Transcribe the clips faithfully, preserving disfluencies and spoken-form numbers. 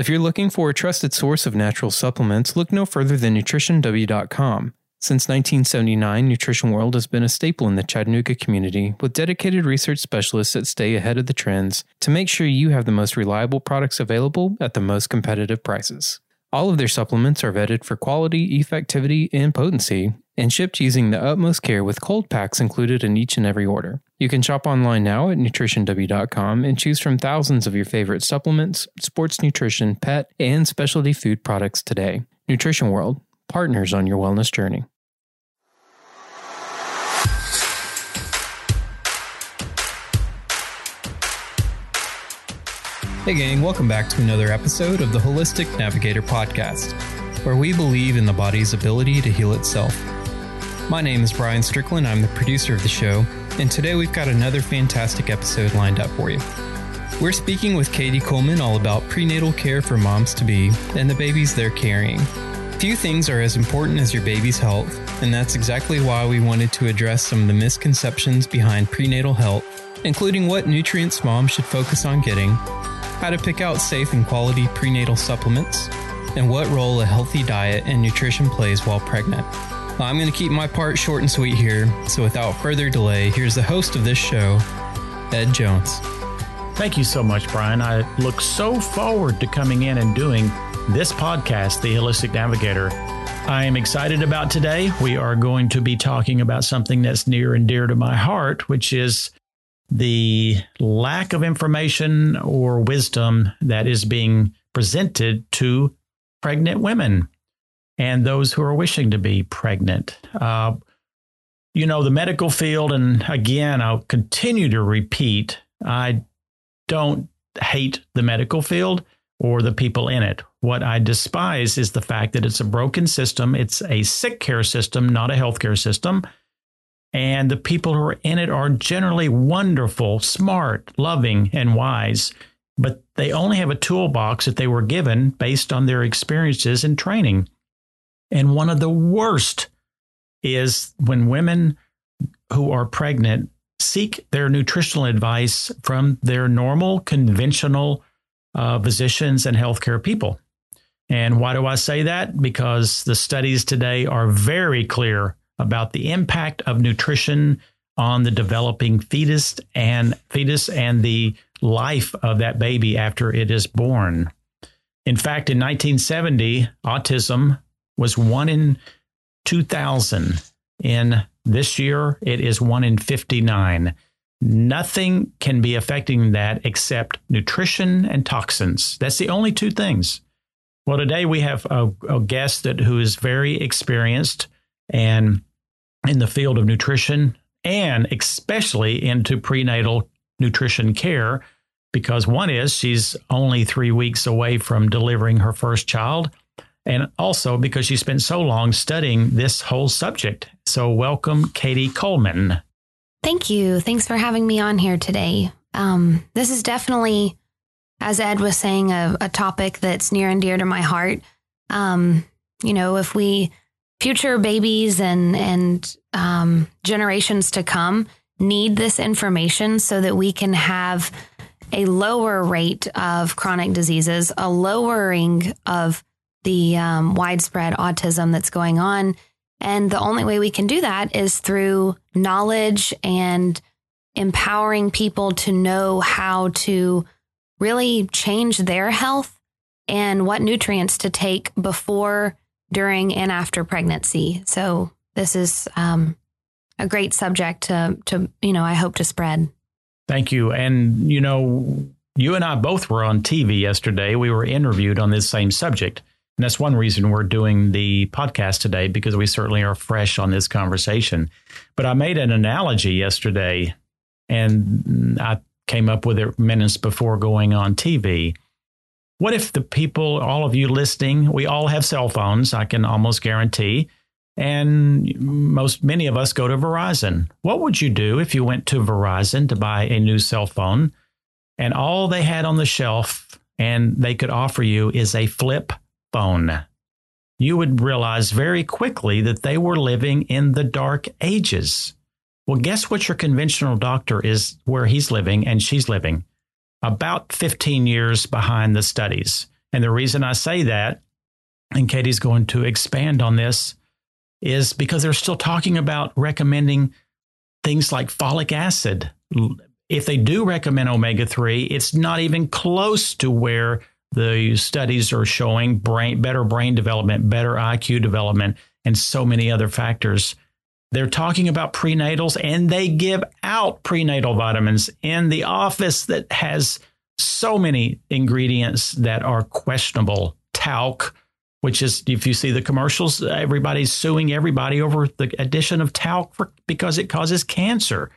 If you're looking for a trusted source of natural supplements, look no further than Nutrition W dot com. Since nineteen seventy-nine, Nutrition World has been a staple in the Chattanooga community, with dedicated research specialists that stay ahead of the trends to make sure you have the most reliable products available at the most competitive prices. All of their supplements are vetted for quality, effectivity, and potency, and shipped using the utmost care with cold packs included in each and every order. You can shop online now at Nutrition W dot com and choose from thousands of your favorite supplements, sports nutrition, pet, and specialty food products today. Nutrition World, partners on your wellness journey. Hey gang, welcome back to another episode of the Holistic Navigator Podcast, where we believe in the body's ability to heal itself. My name is Brian Strickland, I'm the producer of the show, and today we've got another fantastic episode lined up for you. We're speaking with Cady Kuhlman all about prenatal care for moms-to-be and the babies they're carrying. Few things are as important as your baby's health, and that's exactly why we wanted to address some of the misconceptions behind prenatal health, including what nutrients moms should focus on getting, how to pick out safe and quality prenatal supplements, and what role a healthy diet and nutrition plays while pregnant. Well, I'm going to keep my part short and sweet here, so without further delay, here's the host of this show, Ed Jones. Thank you so much, Brian. I look so forward to coming in and doing this podcast, The Holistic Navigator. I am excited about today. We are going to be talking about something that's near and dear to my heart, which is the lack of information or wisdom that is being presented to pregnant women and those who are wishing to be pregnant. Uh, you know, the medical field, and again, I'll continue to repeat, I don't hate the medical field or the people in it. What I despise is the fact that it's a broken system. It's a sick care system, not a healthcare system. And the people who are in it are generally wonderful, smart, loving, and wise, but they only have a toolbox that they were given based on their experiences and training. And one of the worst is when women who are pregnant seek their nutritional advice from their normal, conventional uh, physicians and healthcare people. And why do I say that? Because the studies today are very clear about the impact of nutrition on the developing fetus and fetus and the life of that baby after it is born. In fact, in nineteen seventy, autism was one in two thousand. In this year, it is one in fifty-nine. Nothing can be affecting that except nutrition and toxins. That's the only two things. Well, today we have a, a guest that who is very experienced and in the field of nutrition, and especially into prenatal nutrition care, because one is she's only three weeks away from delivering her first child, and also because she spent so long studying this whole subject. So welcome, Cady Kuhlman. Thank you. Thanks for having me on here today. Um, this is definitely, as Ed was saying, a, a topic that's near and dear to my heart. Um, you know, if we... Future babies and and um, generations to come need this information so that we can have a lower rate of chronic diseases, a lowering of the um, widespread autism that's going on. And the only way we can do that is through knowledge and empowering people to know how to really change their health and what nutrients to take before, during, and after pregnancy. So this is um, a great subject to, to, you know, I hope to spread. Thank you. And, you know, you and I both were on T V yesterday. We were interviewed on this same subject. And that's one reason we're doing the podcast today, because we certainly are fresh on this conversation. But I made an analogy yesterday, and I came up with it minutes before going on T V. What if the people, all of you listening, we all have cell phones, I can almost guarantee, and most many of us go to Verizon. What would you do if you went to Verizon to buy a new cell phone and all they had on the shelf and they could offer you is a flip phone? You would realize very quickly that they were living in the dark ages. Well, guess what your conventional doctor is where he's living and she's living? About fifteen years behind the studies. And the reason I say that, and Cady's going to expand on this, is because they're still talking about recommending things like folic acid. If they do recommend omega three, it's not even close to where the studies are showing brain, better brain development, better I Q development, and so many other factors. They're talking about prenatals, and they give out prenatal vitamins in the office that has so many ingredients that are questionable. Talc, which is, if you see the commercials, everybody's suing everybody over the addition of talc for, because it causes cancer.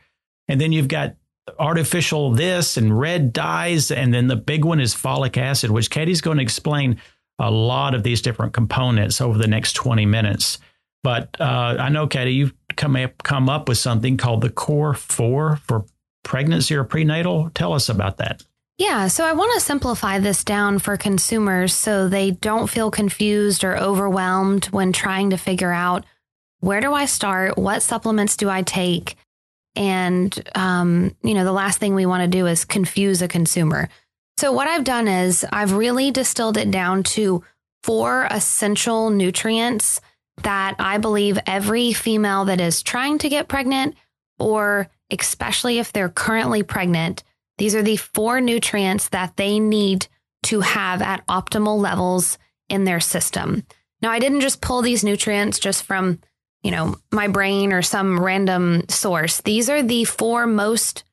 And then you've got artificial this and red dyes. And then the big one is folic acid, which Cady's going to explain a lot of these different components over the next twenty minutes. But uh, I know, Cady, you've come up, come up with something called the Core Four for pregnancy or prenatal. Tell us about that. Yeah, so I want to simplify this down for consumers so they don't feel confused or overwhelmed when trying to figure out, where do I start? What supplements do I take? And, um, you know, the last thing we want to do is confuse a consumer. So what I've done is I've really distilled it down to four essential nutrients that I believe every female that is trying to get pregnant, or especially if they're currently pregnant, these are the four nutrients that they need to have at optimal levels in their system. Now, I didn't just pull these nutrients just from, you know, my brain or some random source. These are the four most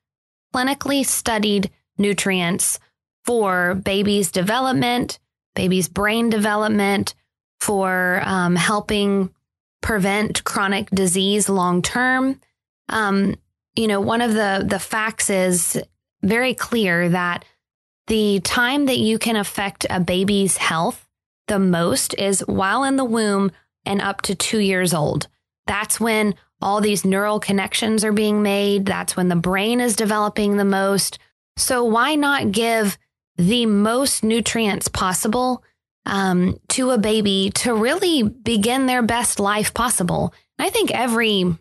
clinically studied nutrients for baby's development, baby's brain development, for um, helping prevent chronic disease long term. Um, you know, one of the, the facts is very clear that the time that you can affect a baby's health the most is while in the womb and up to two years old. That's when all these neural connections are being made. That's when the brain is developing the most. So why not give the most nutrients possible Um, to a baby to really begin their best life possible? And I think every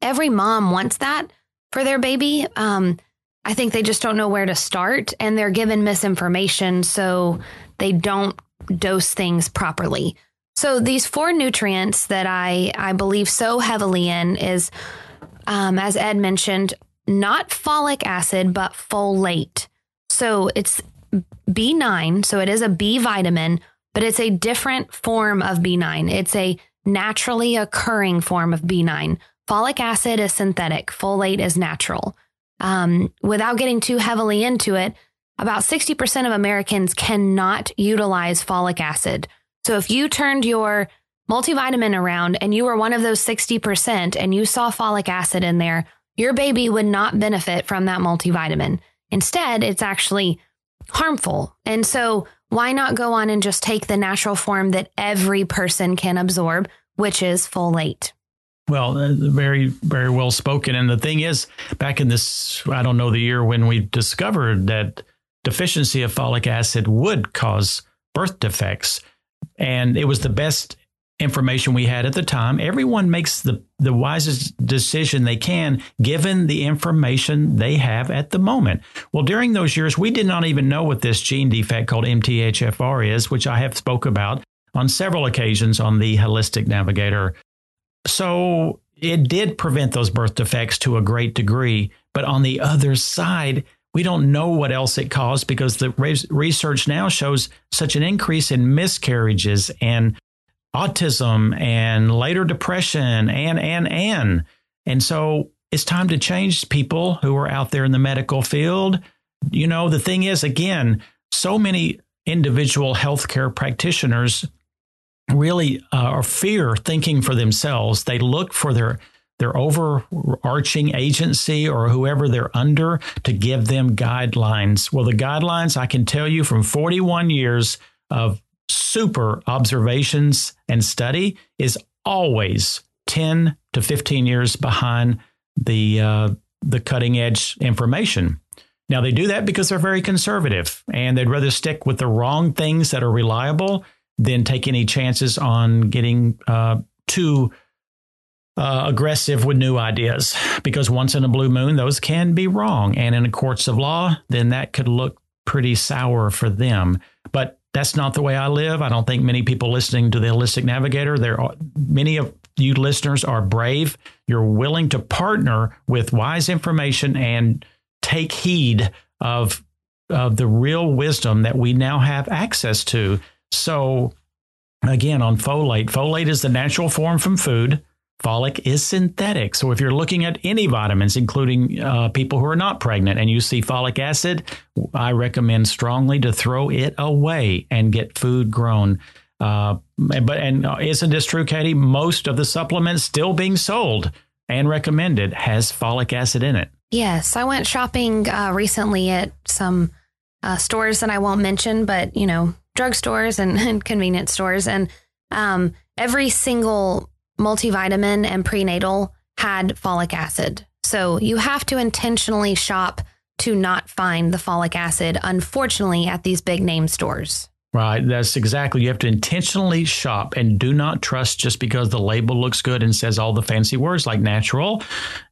every mom wants that for their baby. Um, I think they just don't know where to start, and they're given misinformation, so they don't dose things properly. So these four nutrients that I, I believe so heavily in is, um, as Ed mentioned, not folic acid, but folate. So it's B nine, so it is a B vitamin, but it's a different form of B nine. It's a naturally occurring form of B nine. Folic acid is synthetic. Folate is natural. Um, without getting too heavily into it, about sixty percent of Americans cannot utilize folic acid. So if you turned your multivitamin around and you were one of those sixty percent and you saw folic acid in there, your baby would not benefit from that multivitamin. Instead, it's actually harmful. And so why not go on and just take the natural form that every person can absorb, which is folate? Well, uh, very, very well spoken. And the thing is, back in this, I don't know the year when we discovered that deficiency of folic acid would cause birth defects. And it was the best information we had at the time. Everyone makes the, the wisest decision they can, given the information they have at the moment. Well, during those years, we did not even know what this gene defect called M T H F R is, which I have spoke about on several occasions on the Holistic Navigator. So it did prevent those birth defects to a great degree. But on the other side, we don't know what else it caused, because the research now shows such an increase in miscarriages and autism and later depression and, and, and. And so it's time to change, people who are out there in the medical field. You know, the thing is, again, so many individual healthcare practitioners really uh, are fear thinking for themselves. They look for their their overarching agency or whoever they're under to give them guidelines. Well, the guidelines, I can tell you from forty-one years of super observations and study, is always ten to fifteen years behind the uh, the cutting edge information. Now, they do that because they're very conservative, and they'd rather stick with the wrong things that are reliable than take any chances on getting uh, too uh, aggressive with new ideas, because once in a blue moon, those can be wrong. And in the courts of law, then that could look pretty sour for them. But That's not the way I live. I don't think many people listening to the Holistic Navigator, there are many of you listeners are brave. You're willing to partner with wise information and take heed of, of the real wisdom that we now have access to. So again, on folate, folate is the natural form from food. Folic is synthetic. So if you're looking at any vitamins, including uh, people who are not pregnant and you see folic acid, I recommend strongly to throw it away and get food grown. Uh, but and isn't this true, Cady? Most of the supplements still being sold and recommended has folic acid in it. Yes, I went shopping uh, recently at some uh, stores that I won't mention, but, you know, drugstores and, and convenience stores. And um, every single multivitamin and prenatal had folic acid. So you have to intentionally shop to not find the folic acid, unfortunately, at these big name stores. Right. That's exactly. You have to intentionally shop and do not trust just because the label looks good and says all the fancy words like natural.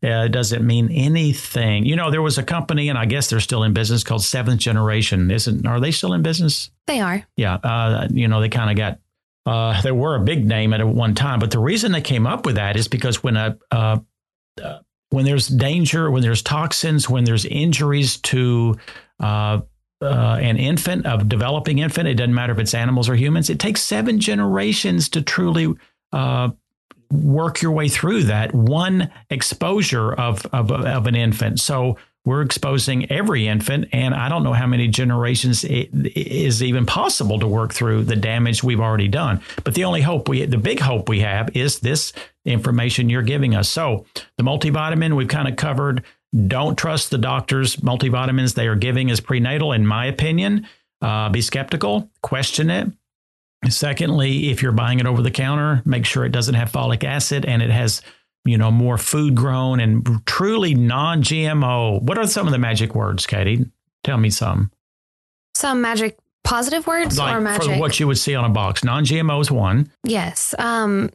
Uh, doesn't mean anything. You know, there was a company, and I guess they're still in business, called Seventh Generation. Isn't are they still in business? They are. Yeah. Uh, you know, they kind of got uh, they were a big name at one time. But the reason they came up with that is because when a uh, uh, when there's danger, when there's toxins, when there's injuries to uh Uh, an infant, a developing infant, it doesn't matter if it's animals or humans, it takes seven generations to truly uh, work your way through that one exposure of, of of an infant. So we're exposing every infant, and I don't know how many generations it, it is even possible to work through the damage we've already done. But the only hope we, the big hope we have is this information you're giving us. So the multivitamin we've kind of covered. Don't trust the doctor's multivitamins they are giving as prenatal, in my opinion. Uh, be skeptical, question it. Secondly, if you're buying it over the counter, make sure it doesn't have folic acid and it has, you know, more food grown and truly non G M O. What are some of the magic words, Cady? Tell me some. Some magic positive words like or magic? For what you would see on a box. Non G M O is one. Yes. Um,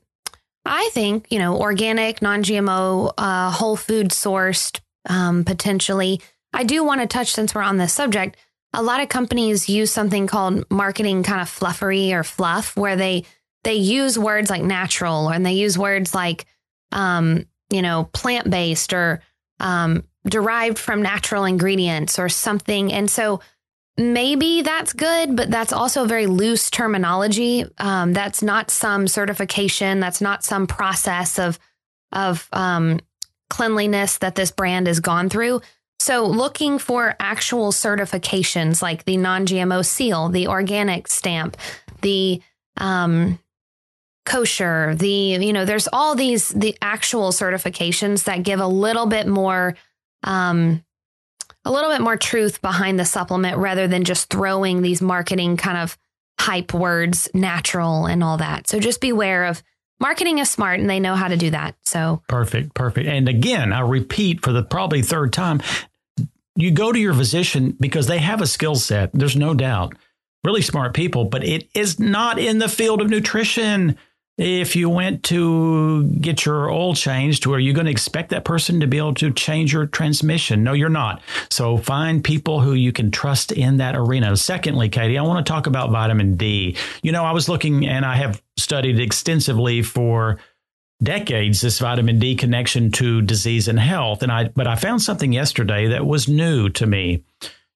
I think, you know, organic, non G M O, uh, whole food sourced. Um, potentially, I do want to touch, since we're on this subject, a lot of companies use something called marketing kind of fluffery or fluff, where they they use words like natural, and they use words like, um, you know, plant based or um, derived from natural ingredients or something. And so maybe that's good, but that's also very loose terminology. Um, that's not some certification. That's not some process of of um cleanliness that this brand has gone through. So looking for actual certifications like the non G M O seal, the organic stamp, the um, kosher, the, you know, there's all these, the actual certifications that give a little bit more, um, a little bit more truth behind the supplement rather than just throwing these marketing kind of hype words, natural and all that. So just beware of marketing is smart, and they know how to do that. So perfect, perfect. And again, I repeat for the probably third time, you go to your physician because they have a skill set. There's no doubt. Really smart people, but it is not in the field of nutrition. If you went to get your oil changed, are you going to expect that person to be able to change your transmission? No, you're not. So find people who you can trust in that arena. Secondly, Cady, I want to talk about vitamin D. You know, I was looking, and I have studied extensively for decades this vitamin D connection to disease and health. And I but I found something yesterday that was new to me.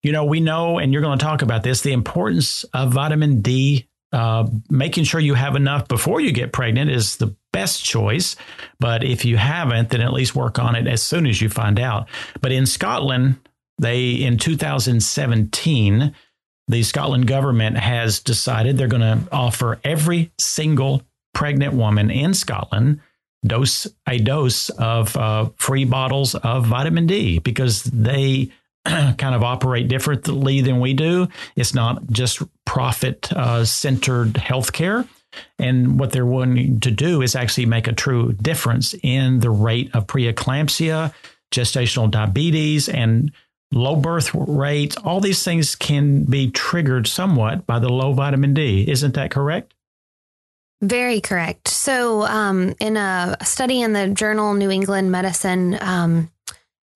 You know, we know, and you're going to talk about this, the importance of vitamin D. Uh, making sure you have enough before you get pregnant is the best choice. But if you haven't, then at least work on it as soon as you find out. But in Scotland, they in two thousand seventeen, the Scotland government has decided they're going to offer every single pregnant woman in Scotland dose a dose of uh, free bottles of vitamin D, because they kind of operate differently than we do. It's not just profit uh, centered healthcare. And what they're wanting to do is actually make a true difference in the rate of preeclampsia, gestational diabetes, and low birth rates. All these things can be triggered somewhat by the low vitamin D. Isn't that correct? Very correct. So um, in a study in the journal New England Medicine, um,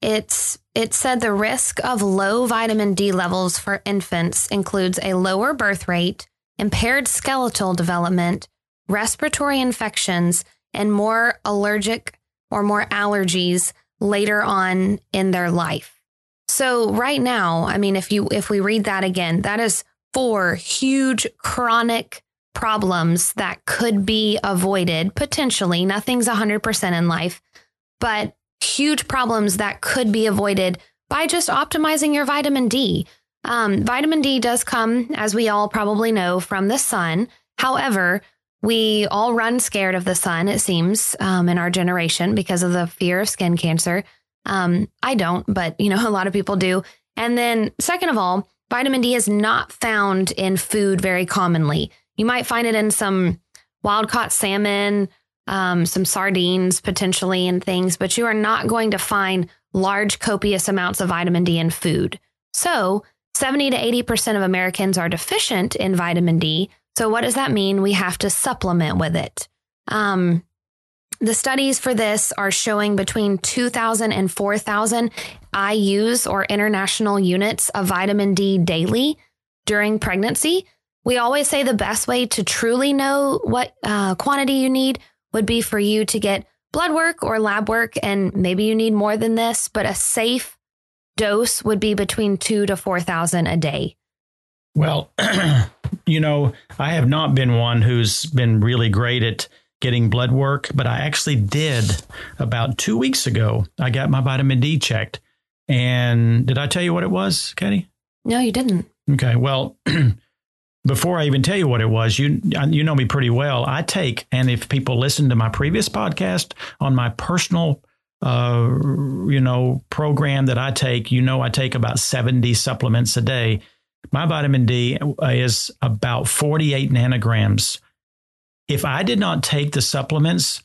It's it said the risk of low vitamin D levels for infants includes a lower birth rate, impaired skeletal development, respiratory infections, and more allergic or more allergies later on in their life. So right now, I mean, if you if we read that again, that is four huge chronic problems that could be avoided potentially. Nothing's one hundred percent in life, but huge problems that could be avoided by just optimizing your vitamin D. Um, vitamin D does come, as we all probably know, from the sun. However, we all run scared of the sun, it seems, um, in our generation because of the fear of skin cancer. Um, I don't, but, you know, a lot of people do. And then second of all, vitamin D is not found in food very commonly. You might find it in some wild caught salmon, um, some sardines potentially and things, but you are not going to find large copious amounts of vitamin D in food. So seventy to eighty percent of Americans are deficient in vitamin D. So what does that mean? We have to supplement with it. Um, the studies for this are showing between two thousand and four thousand I U's or international units of vitamin D daily during pregnancy. We always say the best way to truly know what uh, quantity you need would be for you to get blood work or lab work. And maybe you need more than this, but a safe dose would be between two to four thousand a day. Well, you know, I have not been one who's been really great at getting blood work, but I actually did about two weeks ago. I got my vitamin D checked. And did I tell you what it was, Cady? No, you didn't. Okay. Well, before I even tell you what it was, you you know me pretty well. I take, and if people listen to my previous podcast on my personal uh, you know, program that I take, you know, I take about seventy supplements a day. My vitamin D is about forty-eight nanograms. If I did not take the supplements,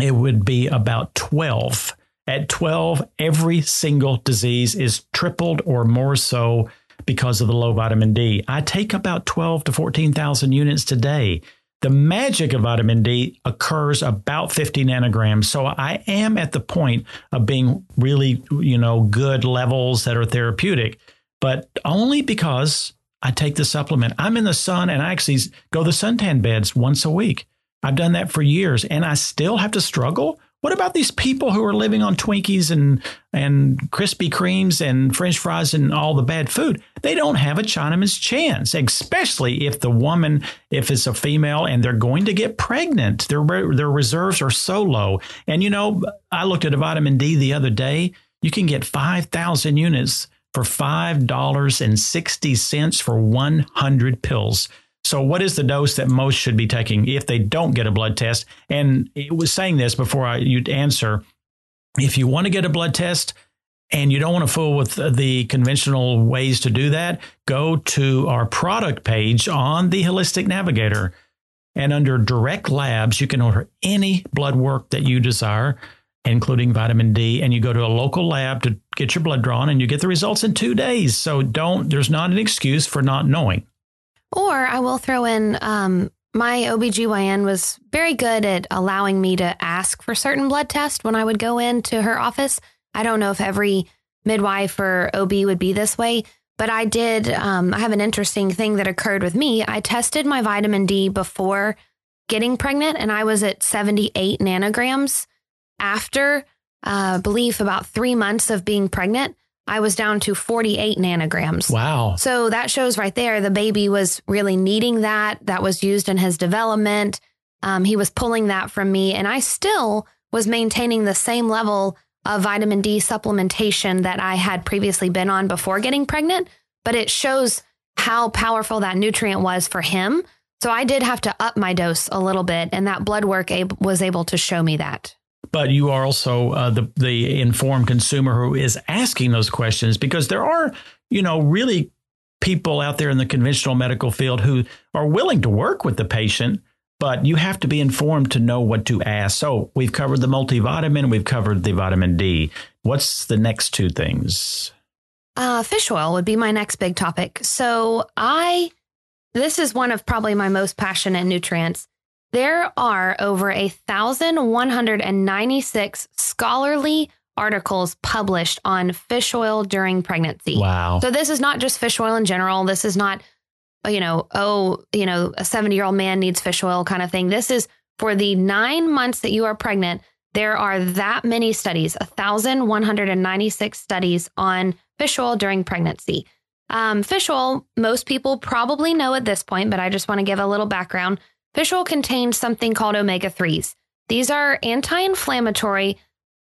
it would be about twelve. At twelve, every single disease is tripled or more so because of the low vitamin D. I take about twelve to fourteen thousand units today. The magic of vitamin D occurs about fifty nanograms. So I am at the point of being really, you know, good levels that are therapeutic. But only because I take the supplement. I'm in the sun and I actually go to suntan beds once a week. I've done that for years and I still have to struggle. What about these people who are living on Twinkies and and Krispy Kremes and French fries and all the bad food? They don't have a Chinaman's chance, especially if the woman, if it's a female and they're going to get pregnant. Their, their reserves are so low. And, you know, I looked at a vitamin D the other day. You can get five thousand units for five dollars and sixty cents for one hundred pills. So what is the dose that most should be taking if they don't get a blood test? And it was saying this before I, you'd answer, if you want to get a blood test and you don't want to fool with the conventional ways to do that, go to our product page on the Holistic Navigator. And under Direct Labs, you can order any blood work that you desire, including vitamin D, and you go to a local lab to get your blood drawn and you get the results in two days. So don't, there's not an excuse for not knowing. Or I will throw in, um, my O B G Y N was very good at allowing me to ask for certain blood tests when I would go into her office. I don't know if every midwife or O B would be this way, but I did. Um, I have an interesting thing that occurred with me. I tested my vitamin D before getting pregnant and I was at seventy-eight nanograms. After, uh, belief about three months of being pregnant, I was down to forty-eight nanograms. Wow. So that shows right there, the baby was really needing that. That was used in his development. Um, he was pulling that from me and I still was maintaining the same level of vitamin D supplementation that I had previously been on before getting pregnant, but it shows how powerful that nutrient was for him. So I did have to up my dose a little bit and that blood work ab- was able to show me that. But you are also uh, the, the informed consumer who is asking those questions, because there are, you know, really people out there in the conventional medical field who are willing to work with the patient, but you have to be informed to know what to ask. So we've covered the multivitamin. We've covered the vitamin D. What's the next two things? Uh, fish oil would be my next big topic. So I this is one of probably my most passionate nutrients. There are over one thousand one hundred ninety-six scholarly articles published on fish oil during pregnancy. Wow. So this is not just fish oil in general. This is not you know, oh, you know, a seventy year old man needs fish oil kind of thing. This is for the nine months that you are pregnant. There are that many studies, one thousand one hundred ninety-six studies on fish oil during pregnancy. Um, fish oil, most people probably know at this point, but I just want to give a little background. Fish oil contains something called omega threes. These are anti-inflammatory,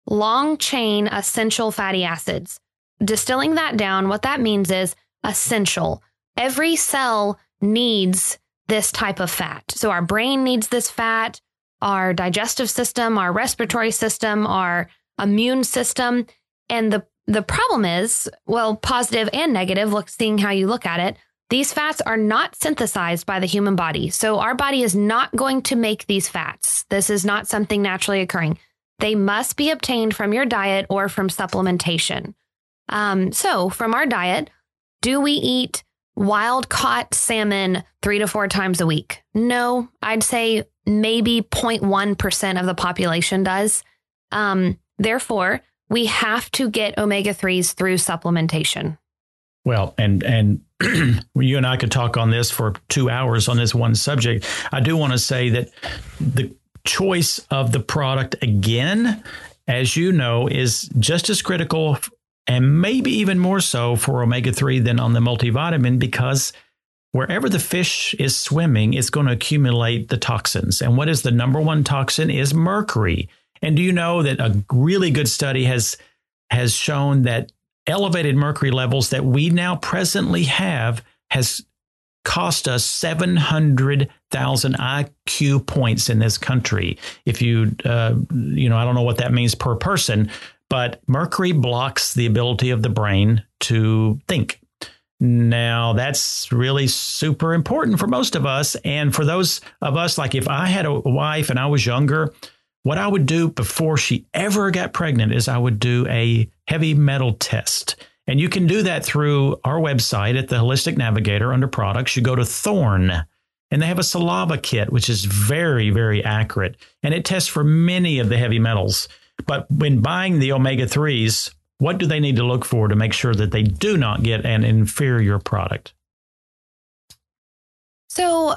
long chain essential fatty acids. Distilling that down, what that means is essential. Every cell needs this type of fat. So our brain needs this fat, our digestive system, our respiratory system, our immune system. And the, the problem is, well, positive and negative, look, seeing how you look at it, these fats are not synthesized by the human body. So our body is not going to make these fats. This is not something naturally occurring. They must be obtained from your diet or from supplementation. Um, so from our diet, do we eat wild caught salmon three to four times a week? No, I'd say maybe zero point one percent of the population does. Um, therefore, we have to get omega threes through supplementation. Well, and and you and I could talk on this for two hours on this one subject. I do want to say that the choice of the product, again, as you know, is just as critical and maybe even more so for omega three than on the multivitamin, because wherever the fish is swimming, it's going to accumulate the toxins. And what is the number one toxin is mercury. And do you know that a really good study has has shown that elevated mercury levels that we now presently have has cost us seven hundred thousand I Q points in this country. If you, uh, you know, I don't know what that means per person, but mercury blocks the ability of the brain to think. Now, that's really super important for most of us. And for those of us, like if I had a wife and I was younger, what I would do before she ever got pregnant is I would do a heavy metal test. And you can do that through our website at the Holistic Navigator under products. You go to Thorn and they have a saliva kit, which is very, very accurate. And it tests for many of the heavy metals. But when buying the omega threes, what do they need to look for to make sure that they do not get an inferior product? So,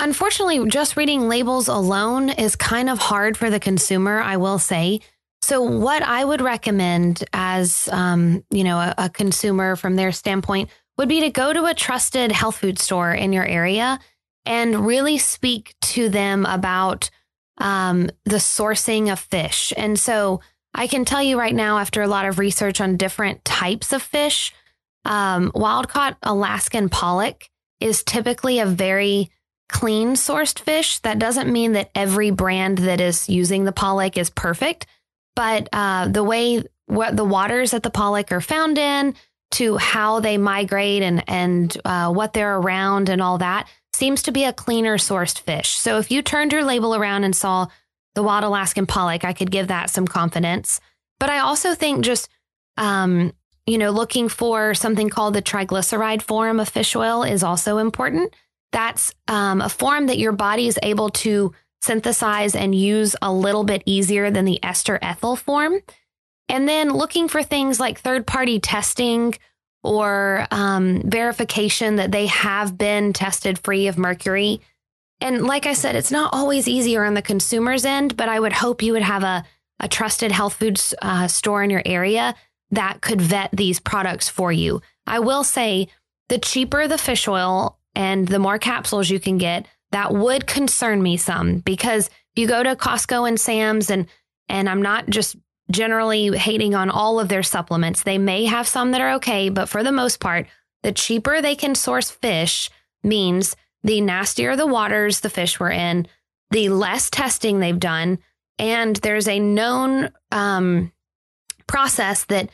unfortunately, just reading labels alone is kind of hard for the consumer, I will say. So what I would recommend as, um, you know, a, a consumer from their standpoint would be to go to a trusted health food store in your area and really speak to them about um, the sourcing of fish. And so I can tell you right now, after a lot of research on different types of fish, um, wild caught Alaskan pollock is typically a very clean sourced fish. That doesn't mean that every brand that is using the pollock is perfect, but uh, the way what the waters that the pollock are found in to how they migrate and, and uh, what they're around and all that seems to be a cleaner sourced fish. So if you turned your label around and saw the wild Alaskan pollock, I could give that some confidence. But I also think just, um, you know, looking for something called the triglyceride form of fish oil is also important. That's um, a form that your body is able to synthesize and use a little bit easier than the ester ethyl form. And then looking for things like third party testing or um, verification that they have been tested free of mercury. And like I said, it's not always easier on the consumer's end, but I would hope you would have a, a trusted health food uh, store in your area that could vet these products for you. I will say the cheaper the fish oil and the more capsules you can get, that would concern me some, because you go to Costco and Sam's and and I'm not just generally hating on all of their supplements. They may have some that are okay, but for the most part, the cheaper they can source fish means the nastier the waters the fish were in, the less testing they've done. And there's a known um, process that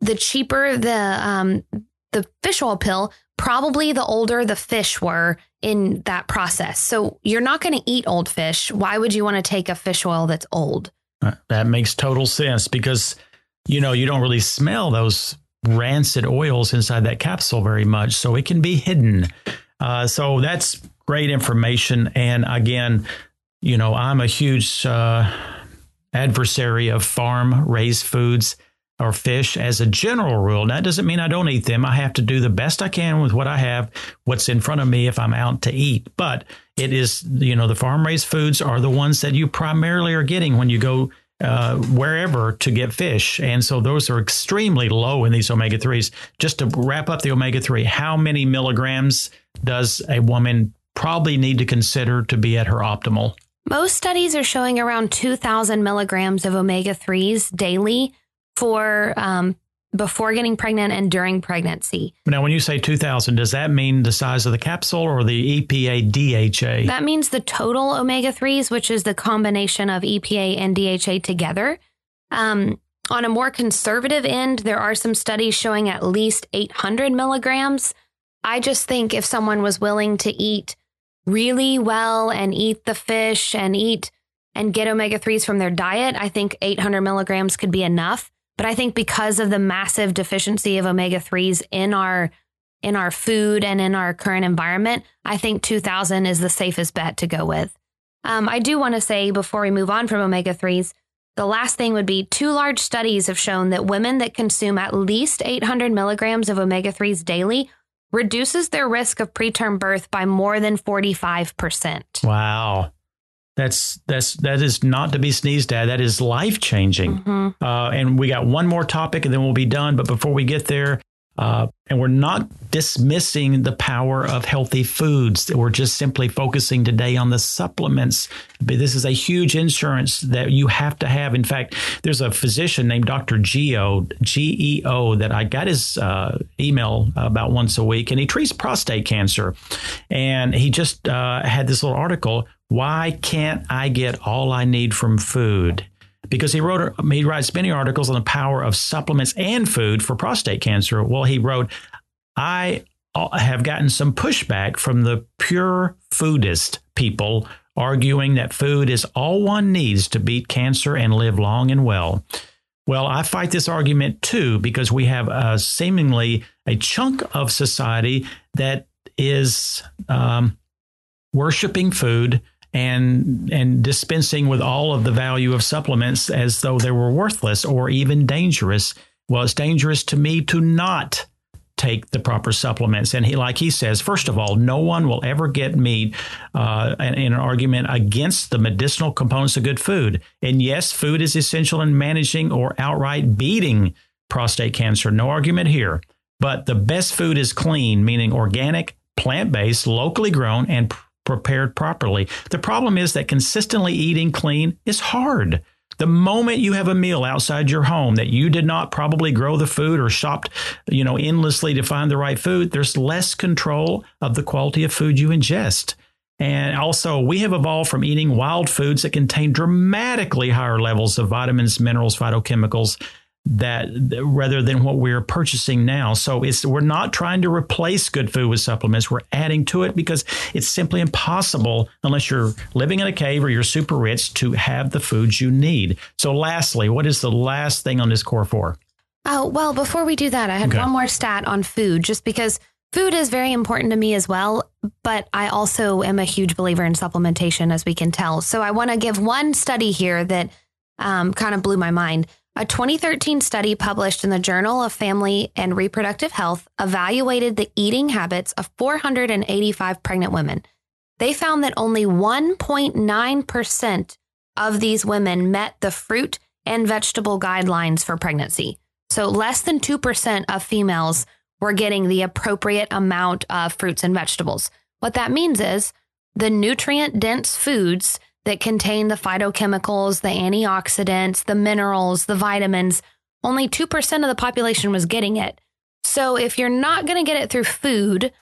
the cheaper the um, the fish oil pill, probably the older the fish were in that process. So you're not going to eat old fish. Why would you want to take a fish oil that's old? That makes total sense, because, you know, you don't really smell those rancid oils inside that capsule very much. So it can be hidden. Uh, so that's great information. And again, you know, I'm a huge uh, adversary of farm raised foods. or fish as a general rule. Now, that doesn't mean I don't eat them. I have to do the best I can with what I have, what's in front of me if I'm out to eat. But it is, you know, the farm-raised foods are the ones that you primarily are getting when you go uh, wherever to get fish. And so those are extremely low in these omega threes. Just to wrap up the omega three, how many milligrams does a woman probably need to consider to be at her optimal? Most studies are showing around two thousand milligrams of omega threes daily for um, before getting pregnant and during pregnancy. Now, when you say two thousand, does that mean the size of the capsule or the E P A, D H A? That means the total omega threes, which is the combination of E P A and D H A together. Um, on a more conservative end, there are some studies showing at least eight hundred milligrams. I just think if someone was willing to eat really well and eat the fish and eat and get omega threes from their diet, I think eight hundred milligrams could be enough. But I think because of the massive deficiency of omega threes in our in our food and in our current environment, I think two thousand is the safest bet to go with. Um, I do want to say before we move on from omega threes, the last thing would be two large studies have shown that women that consume at least eight hundred milligrams of omega threes daily reduces their risk of preterm birth by more than forty-five percent. Wow. That's that's that is not to be sneezed at. That is life changing. Mm-hmm. Uh, and we got one more topic and then we'll be done. But before we get there, uh, and we're not dismissing the power of healthy foods. We're just simply focusing today on the supplements. But this is a huge insurance that you have to have. In fact, there's a physician named Doctor Geo, G E O, that I got his uh, email about once a week, and he treats prostate cancer. And he just uh, had this little article. Why can't I get all I need from food? Because he wrote, he writes many articles on the power of supplements and food for prostate cancer. Well, he wrote, I have gotten some pushback from the pure foodist people arguing that food is all one needs to beat cancer and live long and well. Well, I fight this argument too, because we have a seemingly a chunk of society that is um, worshiping food and and dispensing with all of the value of supplements as though they were worthless or even dangerous. Well, it's dangerous to me to not take the proper supplements. And he, like he says, first of all, no one will ever get me uh, in, in an argument against the medicinal components of good food. And yes, food is essential in managing or outright beating prostate cancer. No argument here. But the best food is clean, meaning organic, plant-based, locally grown, and prepared properly. The problem is that consistently eating clean is hard. The moment you have a meal outside your home that you did not probably grow the food or shopped, you know, endlessly to find the right food, there's less control of the quality of food you ingest. And also, we have evolved from eating wild foods that contain dramatically higher levels of vitamins, minerals, phytochemicals, that rather than what we're purchasing now. So it's we're not trying to replace good food with supplements. We're adding to it because it's simply impossible unless you're living in a cave or you're super rich to have the foods you need. So lastly, what is the last thing on this core four? Oh, well, before we do that, I had okay. one more stat on food, just because food is very important to me as well. But I also am a huge believer in supplementation, as we can tell. So I want to give one study here that um, kind of blew my mind. A twenty thirteen study published in the Journal of Family and Reproductive Health evaluated the eating habits of four hundred eighty-five pregnant women. They found that only one point nine percent of these women met the fruit and vegetable guidelines for pregnancy. So less than two percent of females were getting the appropriate amount of fruits and vegetables. What that means is the nutrient-dense foods that contain the phytochemicals, the antioxidants, the minerals, the vitamins, only two percent of the population was getting it. So if you're not going to get it through food,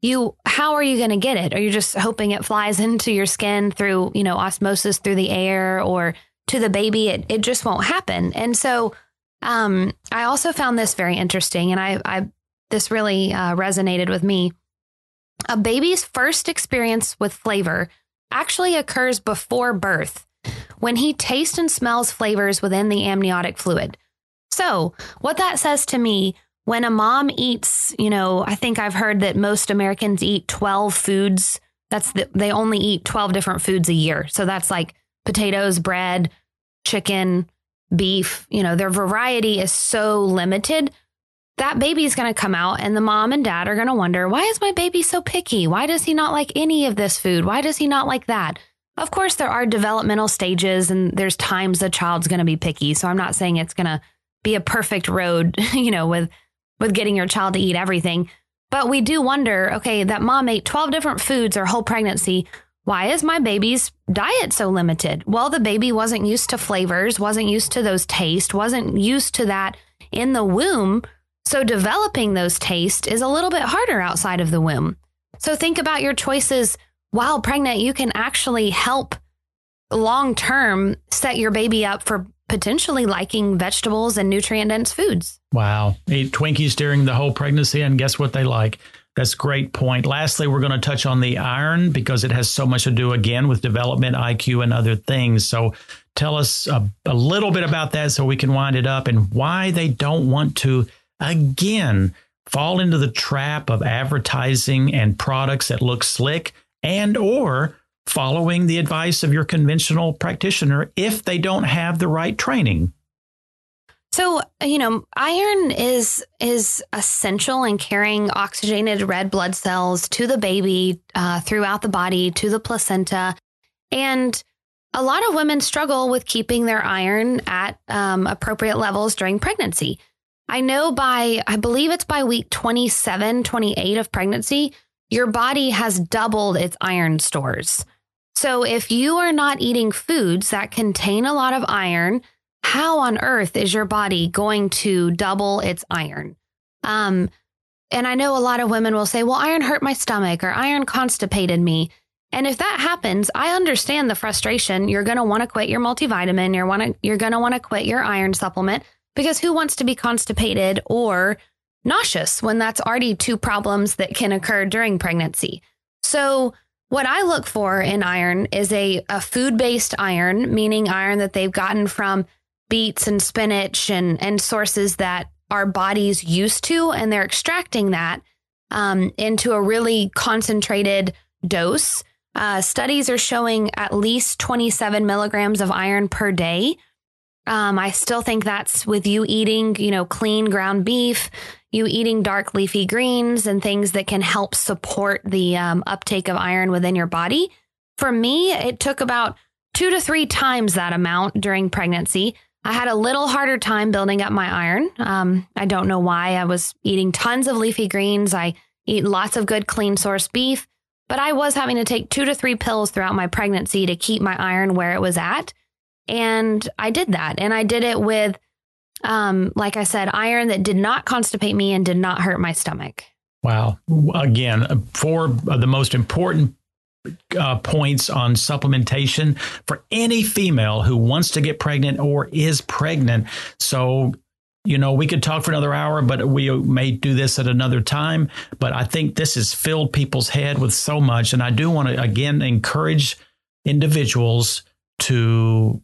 you how are you going to get it? Are you just hoping it flies into your skin through, you know, osmosis through the air or to the baby? It, it just won't happen. And so um, I also found this very interesting. And I, I this really uh, resonated with me. A baby's first experience with flavor actually occurs before birth when he tastes and smells flavors within the amniotic fluid. So what that says to me, when a mom eats, you know, I think I've heard that most Americans eat twelve foods. That's the, they only eat twelve different foods a year. So that's like potatoes, bread, chicken, beef, you know, their variety is so limited, that baby is going to come out and the mom and dad are going to wonder, why is my baby so picky? Why does he not like any of this food? Why does he not like that? Of course, there are developmental stages and there's times the child's going to be picky. So I'm not saying it's going to be a perfect road, you know, with with getting your child to eat everything. But we do wonder, OK, that mom ate twelve different foods her whole pregnancy. Why is my baby's diet so limited? Well, the baby wasn't used to flavors, wasn't used to those tastes, wasn't used to that in the womb. So developing those tastes is a little bit harder outside of the womb. So think about your choices while pregnant. You can actually help long term set your baby up for potentially liking vegetables and nutrient dense foods. Wow. Eat Twinkies during the whole pregnancy and guess what they like? That's a great point. Lastly, we're going to touch on the iron because it has so much to do, again, with development, I Q, and other things. So tell us a, a little bit about that so we can wind it up and why they don't want to, again, fall into the trap of advertising and products that look slick and or following the advice of your conventional practitioner if they don't have the right training. So, you know, iron is is essential in carrying oxygenated red blood cells to the baby, uh, throughout the body, to the placenta. And a lot of women struggle with keeping their iron at um, appropriate levels during pregnancy. I know by, I believe it's by week twenty-seven, twenty-eight of pregnancy, your body has doubled its iron stores. So if you are not eating foods that contain a lot of iron, how on earth is your body going to double its iron? Um, and I know a lot of women will say, well, iron hurt my stomach or iron constipated me. And if that happens, I understand the frustration. You're going to want to quit your multivitamin. You're want to, you're going to want to quit your iron supplement because who wants to be constipated or nauseous when that's already two problems that can occur during pregnancy? So what I look for in iron is a, a food-based iron, meaning iron that they've gotten from beets and spinach and, and sources that our body's used to, and they're extracting that um, into a really concentrated dose. Uh, studies are showing at least twenty-seven milligrams of iron per day. Um, I still think that's with you eating, you know, clean ground beef, you eating dark leafy greens and things that can help support the um, uptake of iron within your body. For me, it took about two to three times that amount during pregnancy. I had a little harder time building up my iron. Um, I don't know why. I was eating tons of leafy greens. I eat lots of good, clean source beef, but I was having to take two to three pills throughout my pregnancy to keep my iron where it was at. And I did that. And I did it with, um, like I said, iron that did not constipate me and did not hurt my stomach. Wow. Again, four of the most important Uh, points on supplementation for any female who wants to get pregnant or is pregnant. So, you know, we could talk for another hour, but we may do this at another time. But I think this has filled people's head with so much. And I do want to, again, encourage individuals to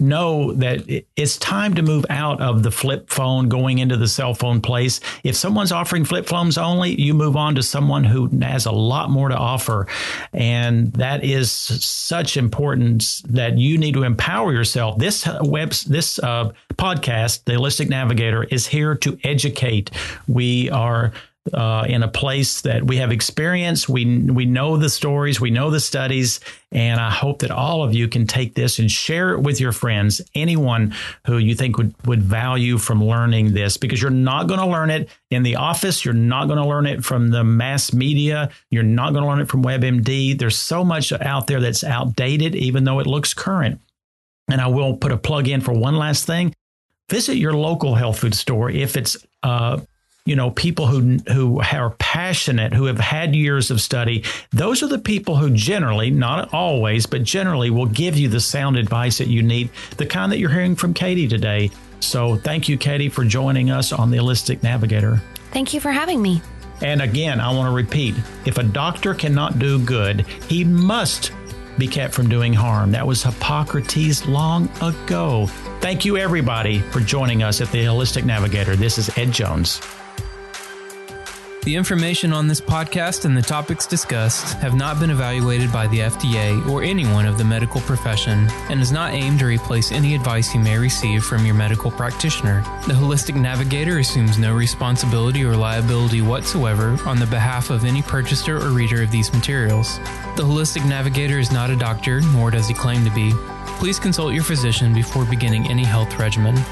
know that it's time to move out of the flip phone, going into the cell phone place. If someone's offering flip phones only, you move on to someone who has a lot more to offer. And that is such importance that you need to empower yourself. This web, this uh, podcast, The Holistic Navigator, is here to educate. We are Uh, in a place that we have experience. We we know the stories, we know the studies, and I hope that all of you can take this and share it with your friends, anyone who you think would, would value from learning this, because you're not going to learn it in the office. You're not going to learn it from the mass media. You're not going to learn it from WebMD. There's so much out there that's outdated, even though it looks current. And I will put a plug in for one last thing. Visit your local health food store if it's uh you know, people who who are passionate, who have had years of study. Those are the people who generally, not always, but generally will give you the sound advice that you need, the kind that you're hearing from Cady today. So thank you, Cady, for joining us on The Holistic Navigator. Thank you for having me. And again, I want to repeat, if a doctor cannot do good, he must be kept from doing harm. That was Hippocrates long ago. Thank you, everybody, for joining us at The Holistic Navigator. This is Ed Jones. The information on this podcast and the topics discussed have not been evaluated by the F D A or anyone of the medical profession and is not aimed to replace any advice you may receive from your medical practitioner. The Holistic Navigator assumes no responsibility or liability whatsoever on the behalf of any purchaser or reader of these materials. The Holistic Navigator is not a doctor, nor does he claim to be. Please consult your physician before beginning any health regimen.